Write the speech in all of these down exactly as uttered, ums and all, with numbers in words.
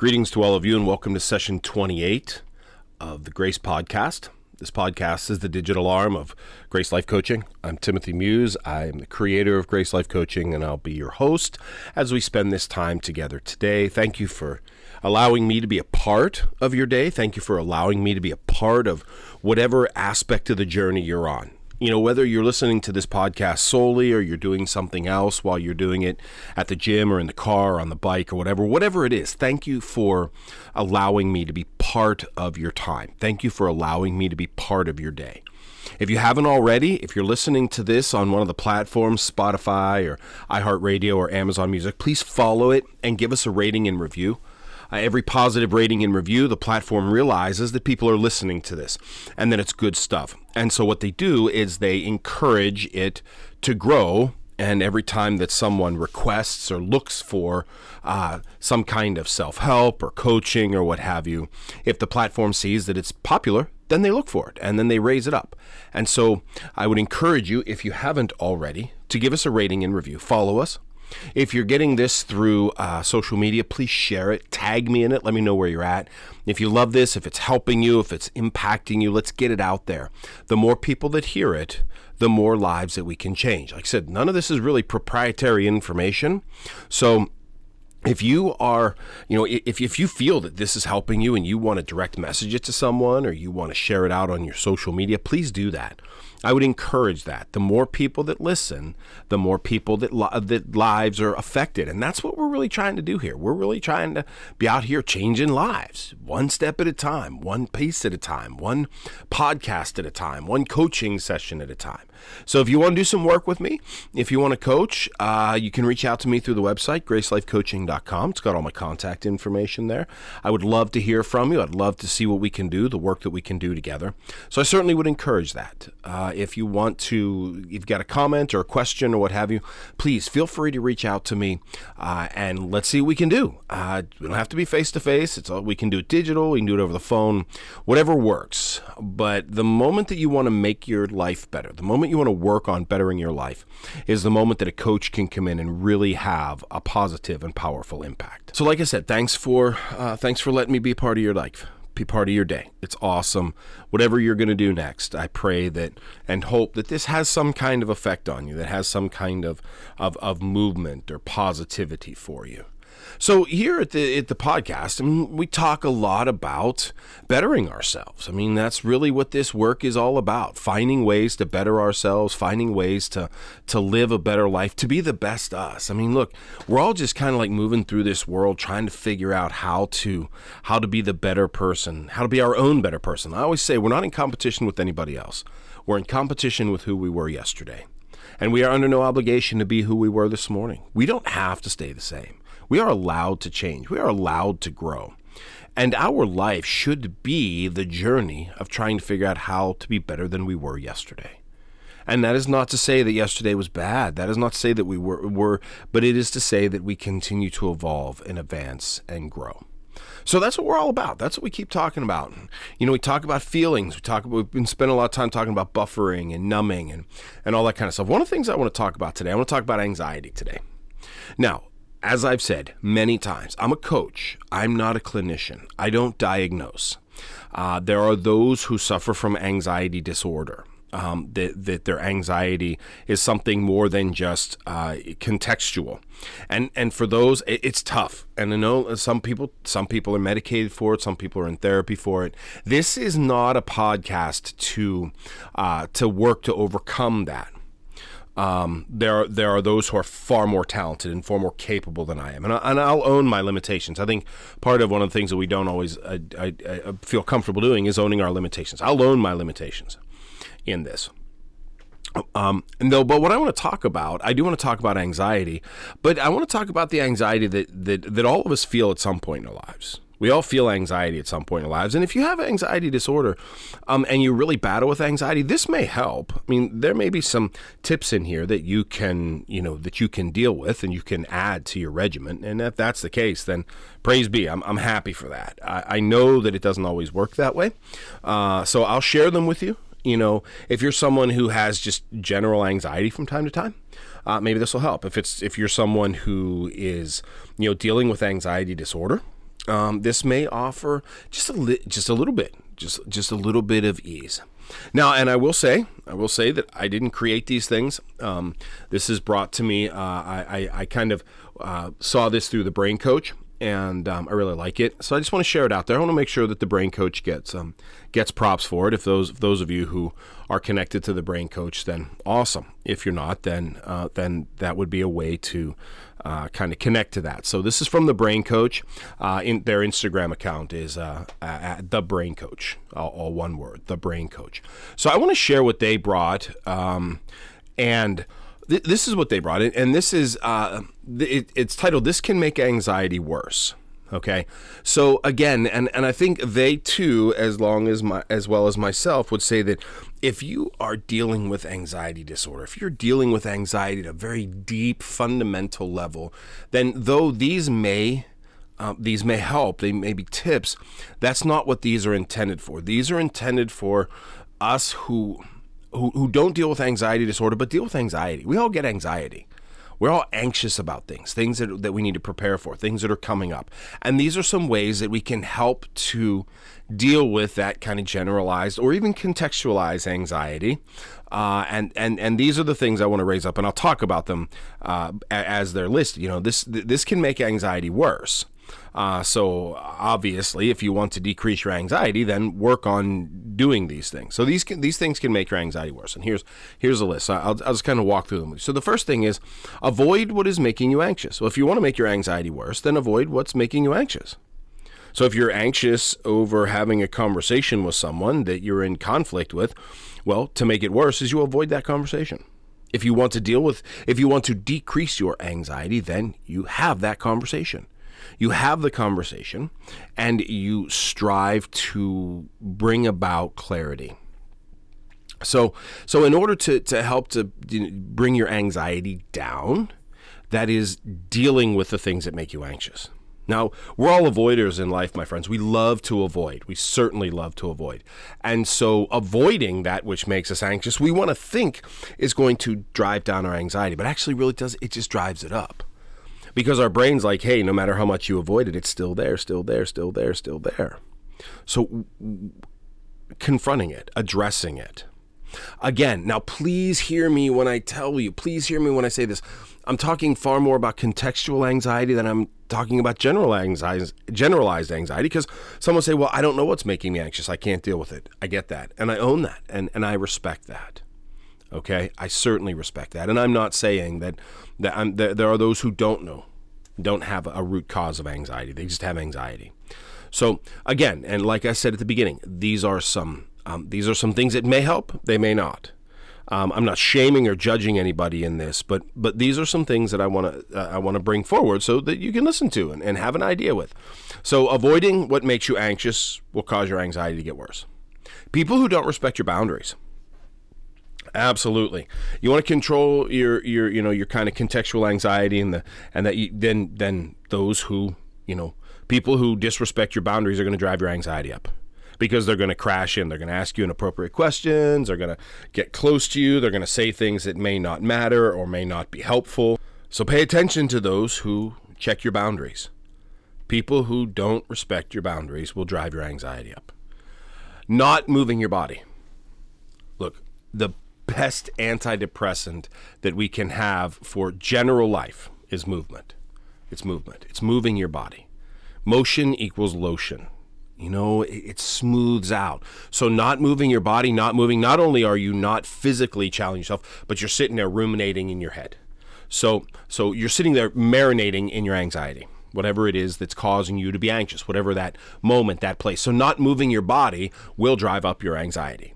Greetings to all of you and welcome to session twenty-eight of the Grace Podcast. This podcast is the digital arm of Grace Life Coaching. I'm Timothy Muse. I am the creator of Grace Life Coaching, and I'll be your host as we spend this time together today. Thank you for allowing me to be a part of your day. Thank you for allowing me to be a part of whatever aspect of the journey you're on. You know, whether you're listening to this podcast solely or you're doing something else while you're doing it at the gym or in the car or on the bike or whatever, whatever it is, thank you for allowing me to be part of your time. Thank you for allowing me to be part of your day. If you haven't already, if you're listening to this on one of the platforms, Spotify or iHeartRadio or Amazon Music, please follow it and give us a rating and review. Uh, every positive rating and review, the platform realizes that people are listening to this and that it's good stuff. And so what they do is they encourage it to grow. And every time that someone requests or looks for uh, some kind of self-help or coaching or what have you, if the platform sees that it's popular, then they look for it and then they raise it up. And so I would encourage you, if you haven't already, to give us a rating and review. Follow us. If you're getting this through uh, social media, please share it. Tag me in it. Let me know where you're at. If you love this, if it's helping you, if it's impacting you, let's get it out there. The more people that hear it, the more lives that we can change. Like I said, none of this is really proprietary information. So if you are, you know, if, if you feel that this is helping you and you want to direct message it to someone or you want to share it out on your social media, please do that. I would encourage that. The more people that listen, the more people that, li- that lives are affected. And that's what we're really trying to do here. We're really trying to be out here changing lives, one step at a time, one piece at a time, one podcast at a time, one coaching session at a time. So if you want to do some work with me, if you want to coach, uh, you can reach out to me through the website, Grace Life Coaching dot com. It's got all my contact information there. I would love to hear from you. I'd love to see what we can do, the work that we can do together. So I certainly would encourage that. Uh, If you want to, you've got a comment or a question or what have you, please feel free to reach out to me uh, and let's see what we can do. Uh, we don't have to be face to face. It's all, we can do it digital. We can do it over the phone, whatever works. But the moment that you want to make your life better, the moment you want to work on bettering your life is the moment that a coach can come in and really have a positive and powerful impact. So like I said, thanks for, uh, thanks for letting me be part of your life. Be part of your day. It's awesome. Whatever you're going to do next, I pray that and hope that this has some kind of effect on you, that has some kind of of, of movement or positivity for you. So here at the at the podcast, I mean, we talk a lot about bettering ourselves. I mean, that's really what this work is all about, finding ways to better ourselves, finding ways to, to live a better life, to be the best us. I mean, look, we're all just kind of like moving through this world trying to figure out how to how to be the better person, how to be our own better person. I always say we're not in competition with anybody else. We're in competition with who we were yesterday. And we are under no obligation to be who we were this morning. We don't have to stay the same. We are allowed to change. We are allowed to grow. And our life should be the journey of trying to figure out how to be better than we were yesterday. And that is not to say that yesterday was bad. That is not to say that we were, were but it is to say that we continue to evolve and advance and grow. So that's what we're all about. That's what we keep talking about. You know, we talk about feelings. We talk about, we've been spending a lot of time talking about buffering and numbing and, and all that kind of stuff. One of the things I want to talk about today, I want to talk about anxiety today. Now, as I've said many times, I'm a coach. I'm not a clinician. I don't diagnose. Uh, there are those who suffer from anxiety disorder, um, that, that their anxiety is something more than just uh, contextual. And and for those, it, it's tough. And I know some people, some people are medicated for it. Some people are in therapy for it. This is not a podcast to uh, to work to overcome that. Um, there are, there are those who are far more talented and far more capable than I am. And, I, and I'll own my limitations. I think part of one of the things that we don't always I, I, I feel comfortable doing is owning our limitations. I'll own my limitations in this. Um, and though, but what I want to talk about, I do want to talk about anxiety, but I want to talk about the anxiety that, that, that all of us feel at some point in our lives. We all feel anxiety at some point in our lives. And if you have anxiety disorder um, and you really battle with anxiety, this may help. I mean, there may be some tips in here that you can, you know, that you can deal with and you can add to your regimen. And if that's the case, then praise be. I'm, I'm happy for that. I, I know that it doesn't always work that way. Uh, so I'll share them with you. You know, if you're someone who has just general anxiety from time to time, uh, maybe this will help. If it's if you're someone who is, you know, dealing with anxiety disorder, Um, this may offer just a li- just a little bit, just just a little bit of ease. Now, and I will say, I will say that I didn't create these things. Um, this is brought to me. Uh, I, I I kind of uh, saw this through the Brain Coach, and um, I really like it. So I just want to share it out there. I want to make sure that the Brain Coach gets um, gets props for it. If those if those of you who are connected to the Brain Coach, then awesome. If you're not, then uh, then that would be a way to uh, kind of connect to that. So this is from the Brain Coach. Uh, in their Instagram account is uh, at the Brain Coach, all, all one word, the Brain Coach. So I want to share what they brought, um, and th- this is what they brought, and this is uh, it, it's titled "This Can Make Anxiety Worse." Okay, so again, and, and I think they too, as long as my as well as myself, would say that if you are dealing with anxiety disorder, if you're dealing with anxiety at a very deep, fundamental level, then though these may uh, these may help, they may be tips, that's not what these are intended for. These are intended for us who who, who don't deal with anxiety disorder, but deal with anxiety. We all get anxiety. We're all anxious about things, things that, that we need to prepare for, things that are coming up. And these are some ways that we can help to deal with that kind of generalized or even contextualized anxiety. Uh, and, and, and these are the things I want to raise up, and I'll talk about them uh, as they're listed. You know, this, this can make anxiety worse. Uh, so obviously, if you want to decrease your anxiety, then work on doing these things. So these can, these things can make your anxiety worse. And here's here's a list. I'll, I'll just kind of walk through them. So the first thing is avoid what is making you anxious. So if you want to make your anxiety worse, then avoid what's making you anxious. So if you're anxious over having a conversation with someone that you're in conflict with, well, to make it worse is you avoid that conversation. If you want to deal with, if you want to decrease your anxiety, then you have that conversation. You have the conversation and you strive to bring about clarity. So so in order to, to help to bring your anxiety down, that is dealing with the things that make you anxious. Now, we're all avoiders in life, my friends. We love to avoid. We certainly love to avoid. And so avoiding that which makes us anxious, we want to think is going to drive down our anxiety, but actually really does, it just drives it up. Because our brain's like, hey, no matter how much you avoid it, it's still there, still there, still there, still there. So w- w- confronting it, addressing it. Again, now please hear me when I tell you, please hear me when I say this. I'm talking far more about contextual anxiety than I'm talking about general anxiety, generalized anxiety, because someone say, well, I don't know what's making me anxious. I can't deal with it. I get that. And I own that. And, and I respect that. Okay, I certainly respect that. And I'm not saying that, that, I'm, that there are those who don't know, don't have a root cause of anxiety. They just have anxiety. So again, and like I said at the beginning, these are some um, these are some things that may help. They may not. Um, I'm not shaming or judging anybody in this, but but these are some things that I want to uh, I want to bring forward so that you can listen to and, and have an idea with. So avoiding what makes you anxious will cause your anxiety to get worse. People who don't respect your boundaries. Absolutely. You want to control your, your, you know, your kind of contextual anxiety and the, and that you, then, then those who, you know, people who disrespect your boundaries are going to drive your anxiety up because they're going to crash in. They're going to ask you inappropriate questions. They're going to get close to you. They're going to say things that may not matter or may not be helpful. So pay attention to those who check your boundaries. People who don't respect your boundaries will drive your anxiety up. Not moving your body. Look, the best antidepressant that we can have for general life is movement. It's movement. It's moving your body. Motion equals lotion. You know, it, it smooths out. So not moving your body, not moving, not only are you not physically challenging yourself, but you're sitting there ruminating in your head. So, so you're sitting there marinating in your anxiety, whatever it is that's causing you to be anxious, whatever that moment, that place. So not moving your body will drive up your anxiety.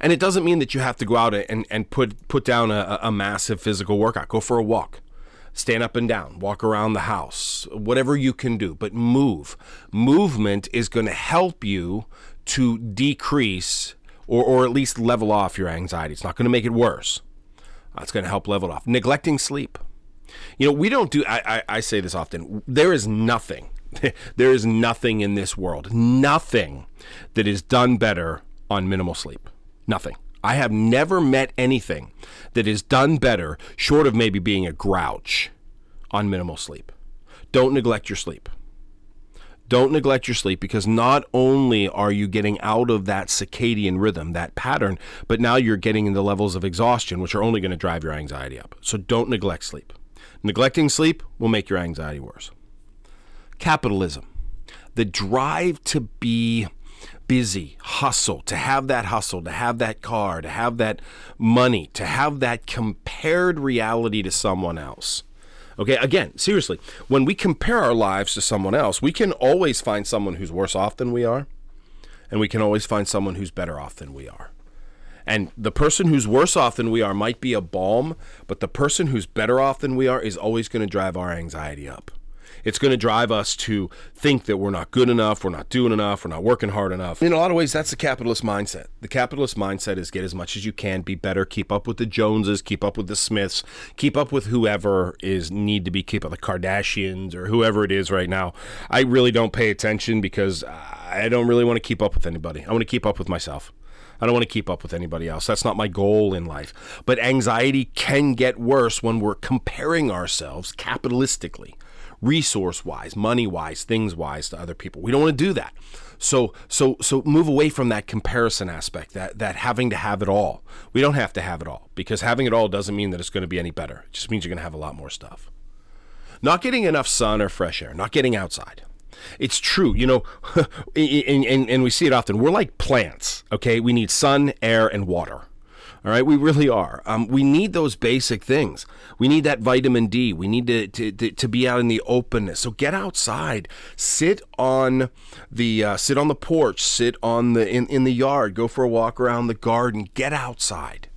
And it doesn't mean that you have to go out and, and put, put down a, a massive physical workout. Go for a walk. Stand up and down. Walk around the house. Whatever you can do. But move. Movement is going to help you to decrease or, or at least level off your anxiety. It's not going to make it worse. It's going to help level it off. Neglecting sleep. You know, we don't do, I, I, I say this often, there is nothing. There is nothing in this world. Nothing that is done better on minimal sleep. Nothing. I have never met anything that is done better, short of maybe being a grouch, on minimal sleep. Don't neglect your sleep. Don't neglect your sleep, because not only are you getting out of that circadian rhythm, that pattern, but now you're getting into levels of exhaustion, which are only going to drive your anxiety up. So don't neglect sleep. Neglecting sleep will make your anxiety worse. Capitalism, the drive to be busy, hustle, to have that hustle, to have that car, to have that money, to have that compared reality to someone else. Okay, again, seriously, when we compare our lives to someone else, we can always find someone who's worse off than we are, and we can always find someone who's better off than we are. And the person who's worse off than we are might be a balm, but the person who's better off than we are is always going to drive our anxiety up. It's going to drive us to think that we're not good enough, we're not doing enough, we're not working hard enough. In a lot of ways, that's the capitalist mindset. The capitalist mindset is get as much as you can, be better, keep up with the Joneses, keep up with the Smiths, keep up with whoever is need to be, keep up with the Kardashians or whoever it is right now. I really don't pay attention because I don't really want to keep up with anybody. I want to keep up with myself. I don't want to keep up with anybody else. That's not my goal in life. But anxiety can get worse when we're comparing ourselves capitalistically, resource-wise, money-wise, things-wise to other people. We don't want to do that. So so, so move away from that comparison aspect, that, that having to have it all. We don't have to have it all, because having it all doesn't mean that it's going to be any better. It just means you're going to have a lot more stuff. Not getting enough sun or fresh air, not getting outside. It's true, you know, and, and, and we see it often. We're like plants, okay? We need sun, air, and water. All right, we really are. Um, we need those basic things. We need that vitamin D. We need to to, to, to be out in the openness. So get outside, sit on the uh, sit on the porch, sit on the in, in the yard, go for a walk around the garden. Get outside,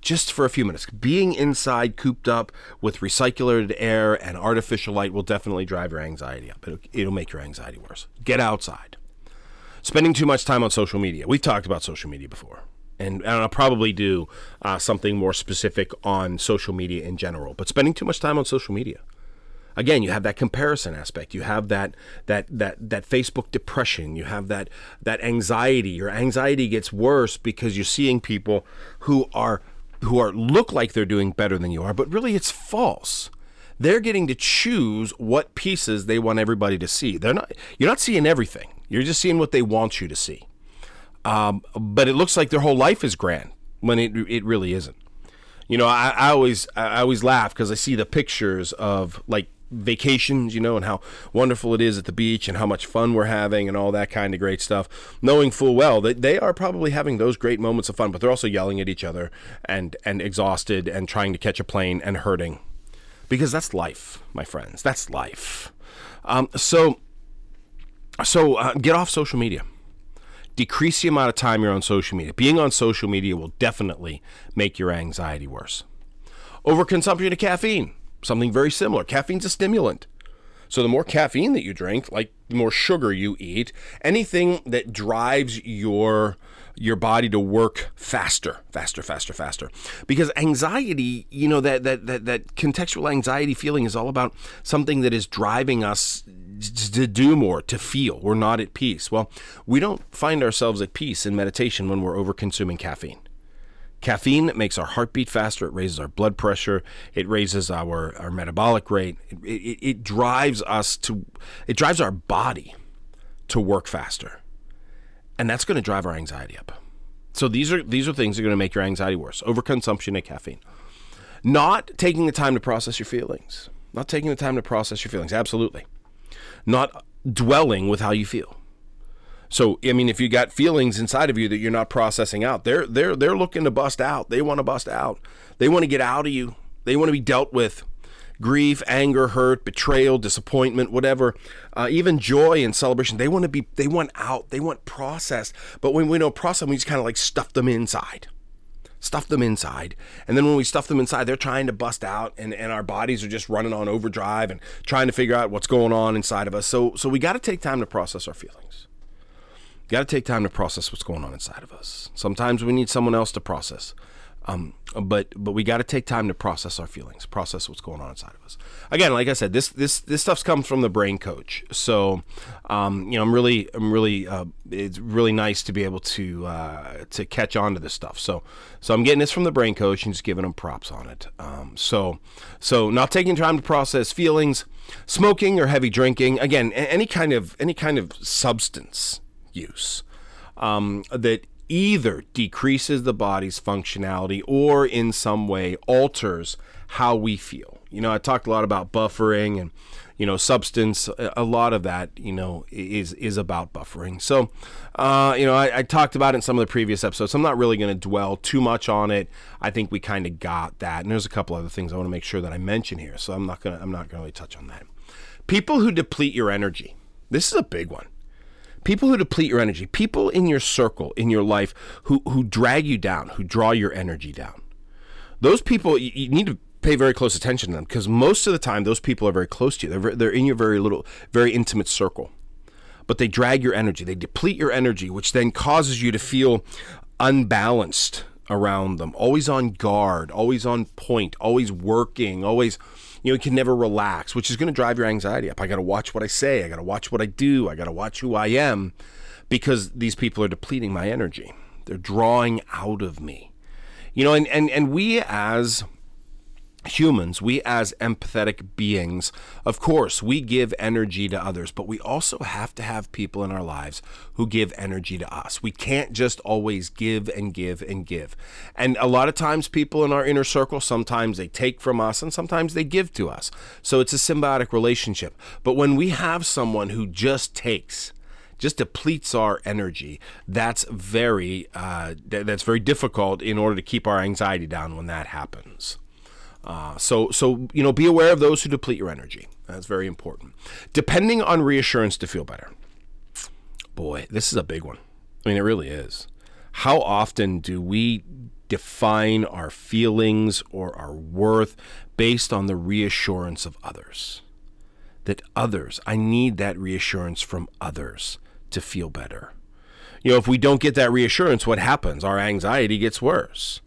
just for a few minutes. Being inside, cooped up with recycled air and artificial light, will definitely drive your anxiety up. It'll, it'll make your anxiety worse. Get outside. Spending too much time on social media. We've talked about social media before. And, and I'll probably do uh, something more specific on social media in general. But spending too much time on social media. Again, you have that comparison aspect. You have that that that that Facebook depression. You have that that anxiety. Your anxiety gets worse because you're seeing people who are who are look like they're doing better than you are, but really it's false. They're getting to choose what pieces they want everybody to see. They're not. You're not seeing everything. You're just seeing what they want you to see. Um, but it looks like their whole life is grand when it it really isn't. You know, I, I always I always laugh because I see the pictures of like vacations, you know, and how wonderful it is at the beach and how much fun we're having and all that kind of great stuff, knowing full well that they are probably having those great moments of fun, but they're also yelling at each other and, and exhausted and trying to catch a plane and hurting, because that's life, my friends. That's life. Um, so so uh, get off social media. Decrease the amount of time you're on social media. Being on social media will definitely make your anxiety worse. Overconsumption of caffeine, something very similar. Caffeine's a stimulant. So the more caffeine that you drink, like the more sugar you eat, anything that drives your your body to work faster, faster, faster, faster. Because anxiety, you know, that that that, that contextual anxiety feeling is all about something that is driving us to do more, to feel. We're not at peace. Well, we don't find ourselves at peace in meditation when we're over-consuming caffeine. Caffeine makes our heartbeat faster. It raises our blood pressure. It raises our, our metabolic rate. It, it, it drives us to, it drives our body to work faster. And that's going to drive our anxiety up. So these are, these are things that are going to make your anxiety worse. Overconsumption of caffeine. Not taking the time to process your feelings. Not taking the time to process your feelings. Absolutely. Not dwelling with how you feel. So, I mean, if you got feelings inside of you that you're not processing out, they're they're they're looking to bust out. They want to bust out. They want to get out of you. They want to be dealt with. Grief, anger, hurt, betrayal, disappointment, whatever, uh, even joy and celebration. They want to be. They want out. They want processed. But when we don't process, we just kind of like stuff them inside. Stuff them inside. And then when we stuff them inside, they're trying to bust out, and, and our bodies are just running on overdrive and trying to figure out what's going on inside of us. So so we got to take time to process our feelings. Got to take time to process what's going on inside of us. Sometimes we need someone else to process. Um, but but we got to take time to process our feelings, process what's going on inside of us. Again, like I said, this this this stuff's come from the Brain Coach. So, um, you know, I'm really I'm really uh, it's really nice to be able to uh, to catch on to this stuff. So so I'm getting this from the Brain Coach and just giving them props on it. Um, so so not taking time to process feelings, smoking or heavy drinking. Again, any kind of any kind of substance use um, that either decreases the body's functionality or in some way alters how we feel. You know, I talked a lot about buffering and, you know, substance. A lot of that, you know, is is about buffering. So, uh, you know, I, I talked about it in some of the previous episodes. So I'm not really going to dwell too much on it. I think we kind of got that. And there's a couple other things I want to make sure that I mention here. So I'm not gonna I'm not gonna really touch on that. People who deplete your energy. This is a big one. People who deplete your energy, people in your circle, in your life, who, who drag you down, who draw your energy down. Those people, you, you need to pay very close attention to them, because most of the time, those people are very close to you. They're, they're in your very little, very intimate circle. But they drag your energy. They deplete your energy, which then causes you to feel unbalanced around them, always on guard, always on point, always working, always... You know, you can never relax, which is going to drive your anxiety up. I got to watch what I say. I got to watch what I do. I got to watch who I am, because these people are depleting my energy. They're drawing out of me. You know, and, and, and we as humans, we as empathetic beings, of course, we give energy to others, but we also have to have people in our lives who give energy to us. We can't just always give and give and give. And a lot of times people in our inner circle, sometimes they take from us and sometimes they give to us. So it's a symbiotic relationship. But when we have someone who just takes, just depletes our energy, that's very, uh, th- that's very difficult in order to keep our anxiety down when that happens. Uh, so, so you know, be aware of those who deplete your energy. That's very important. Depending on reassurance to feel better. Boy, this is a big one. I mean, it really is. How often do we define our feelings or our worth based on the reassurance of others? That others, I need that reassurance from others to feel better. You know, if we don't get that reassurance, what happens? Our anxiety gets worse.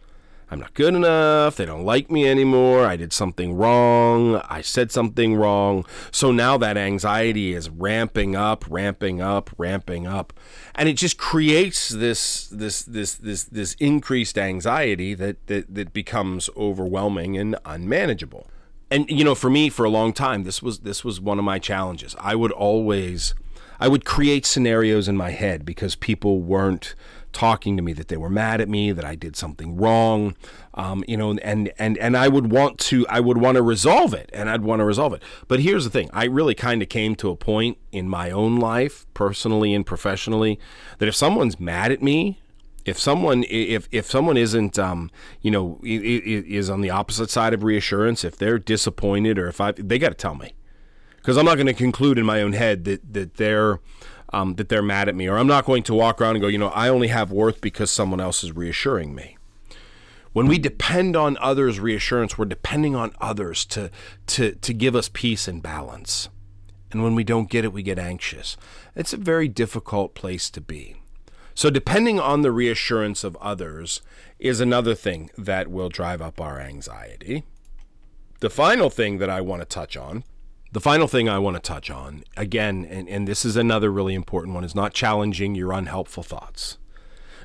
I'm not good enough, they don't like me anymore, I did something wrong, I said something wrong. So now that anxiety is ramping up, ramping up, ramping up. And it just creates this this this this this increased anxiety that that, that becomes overwhelming and unmanageable. And you know, for me, for a long time, this was this was one of my challenges. I would always I would create scenarios in my head because people weren't talking to me, that they were mad at me, that I did something wrong, um, you know, and and and I would want to, I would want to resolve it, and I'd want to resolve it. But here's the thing: I really kind of came to a point in my own life, personally and professionally, that if someone's mad at me, if someone, if if someone isn't, um, you know, is on the opposite side of reassurance, if they're disappointed, or if I, they got to tell me, because I'm not going to conclude in my own head that that they're. Um, that they're mad at me, or I'm not going to walk around and go, you know, I only have worth because someone else is reassuring me. When we depend on others' reassurance, we're depending on others to to to give us peace and balance. And when we don't get it, we get anxious. It's a very difficult place to be. So depending on the reassurance of others is another thing that will drive up our anxiety. The final thing that I want to touch on The final thing I want to touch on, again, and, and this is another really important one, is not challenging your unhelpful thoughts.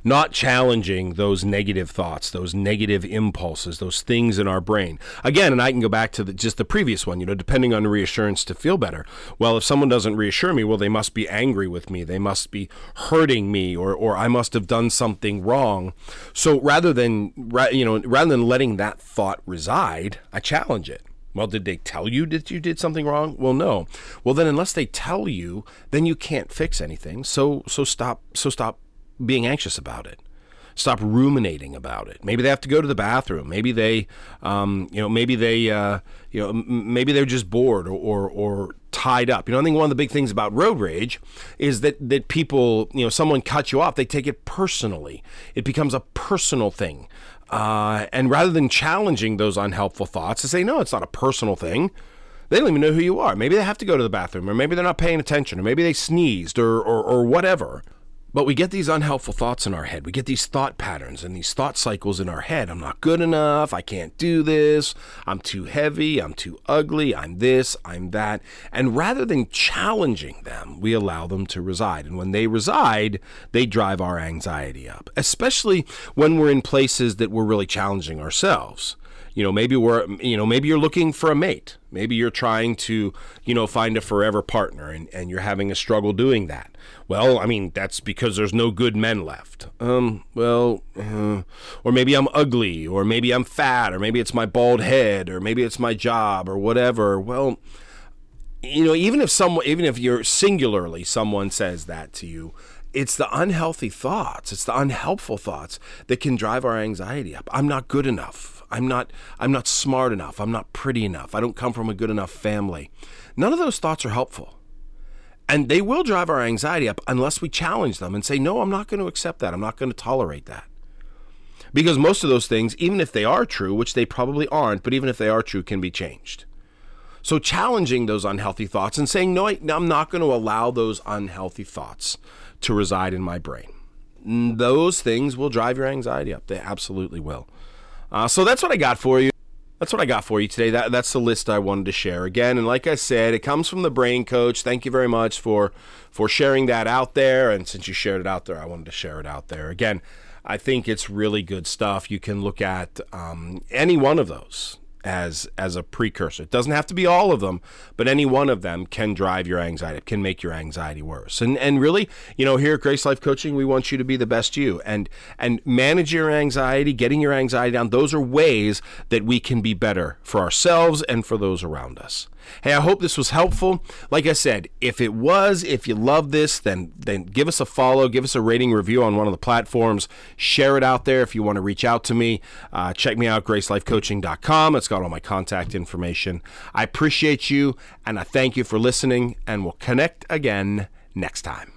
Not challenging those negative thoughts, those negative impulses, those things in our brain. Again, and I can go back to the, just the previous one, you know, depending on reassurance to feel better. Well, if someone doesn't reassure me, well, they must be angry with me. They must be hurting me, or or I must have done something wrong. So rather than, you know, rather than letting that thought reside, I challenge it. Well, did they tell you that you did something wrong? Well, no. Well, then unless they tell you, then you can't fix anything. So so stop so stop being anxious about it. Stop ruminating about it. Maybe they have to go to the bathroom. Maybe they, um, you know, maybe they, uh, you know, m- maybe they're just bored or, or or tied up. You know, I think one of the big things about road rage is that that people, you know, someone cuts you off, they take it personally. It becomes a personal thing. Uh, and rather than challenging those unhelpful thoughts to say, no, it's not a personal thing. They don't even know who you are. Maybe they have to go to the bathroom, or maybe they're not paying attention, or maybe they sneezed, or or, or whatever. But we get these unhelpful thoughts in our head. We get these thought patterns and these thought cycles in our head. I'm not good enough. I can't do this. I'm too heavy. I'm too ugly. I'm this. I'm that. And rather than challenging them, we allow them to reside. And when they reside, they drive our anxiety up, especially when we're in places that we're really challenging ourselves. You know, maybe we're, you know, maybe you're looking for a mate. Maybe you're trying to, you know, find a forever partner and, and you're having a struggle doing that. Well, I mean, that's because there's no good men left. Um, well, uh, or maybe I'm ugly, or maybe I'm fat, or maybe it's my bald head, or maybe it's my job or whatever. Well, you know, even if someone, even if you're singularly, someone says that to you, it's the unhealthy thoughts. It's the unhelpful thoughts that can drive our anxiety up. I'm not good enough. I'm not I'm not smart enough. I'm not pretty enough. I don't come from a good enough family. None of those thoughts are helpful. And they will drive our anxiety up unless we challenge them and say, no, I'm not going to accept that. I'm not going to tolerate that. Because most of those things, even if they are true, which they probably aren't, but even if they are true, can be changed. So challenging those unhealthy thoughts and saying, no, I'm not going to allow those unhealthy thoughts to reside in my brain. Those things will drive your anxiety up. They absolutely will. Uh, so that's what I got for you. That's what I got for you today. That, that's the list I wanted to share again. And like I said, it comes from the Brain Coach. Thank you very much for, for sharing that out there. And since you shared it out there, I wanted to share it out there. Again, I think it's really good stuff. You can look at um, any one of those as as a precursor. It doesn't have to be all of them, but any one of them can drive your anxiety. It can make your anxiety worse. And and really, you know, here at Grace Life Coaching, we want you to be the best you and and manage your anxiety, getting your anxiety down. Those are ways that we can be better for ourselves and for those around us. Hey, I hope this was helpful. Like I said, if it was, if you love this, then then give us a follow, give us a rating review on one of the platforms, share it out there. If you want to reach out to me, uh, check me out, Grace Life Coaching dot com. It's got all my contact information. I appreciate you, and I thank you for listening, and we'll connect again next time.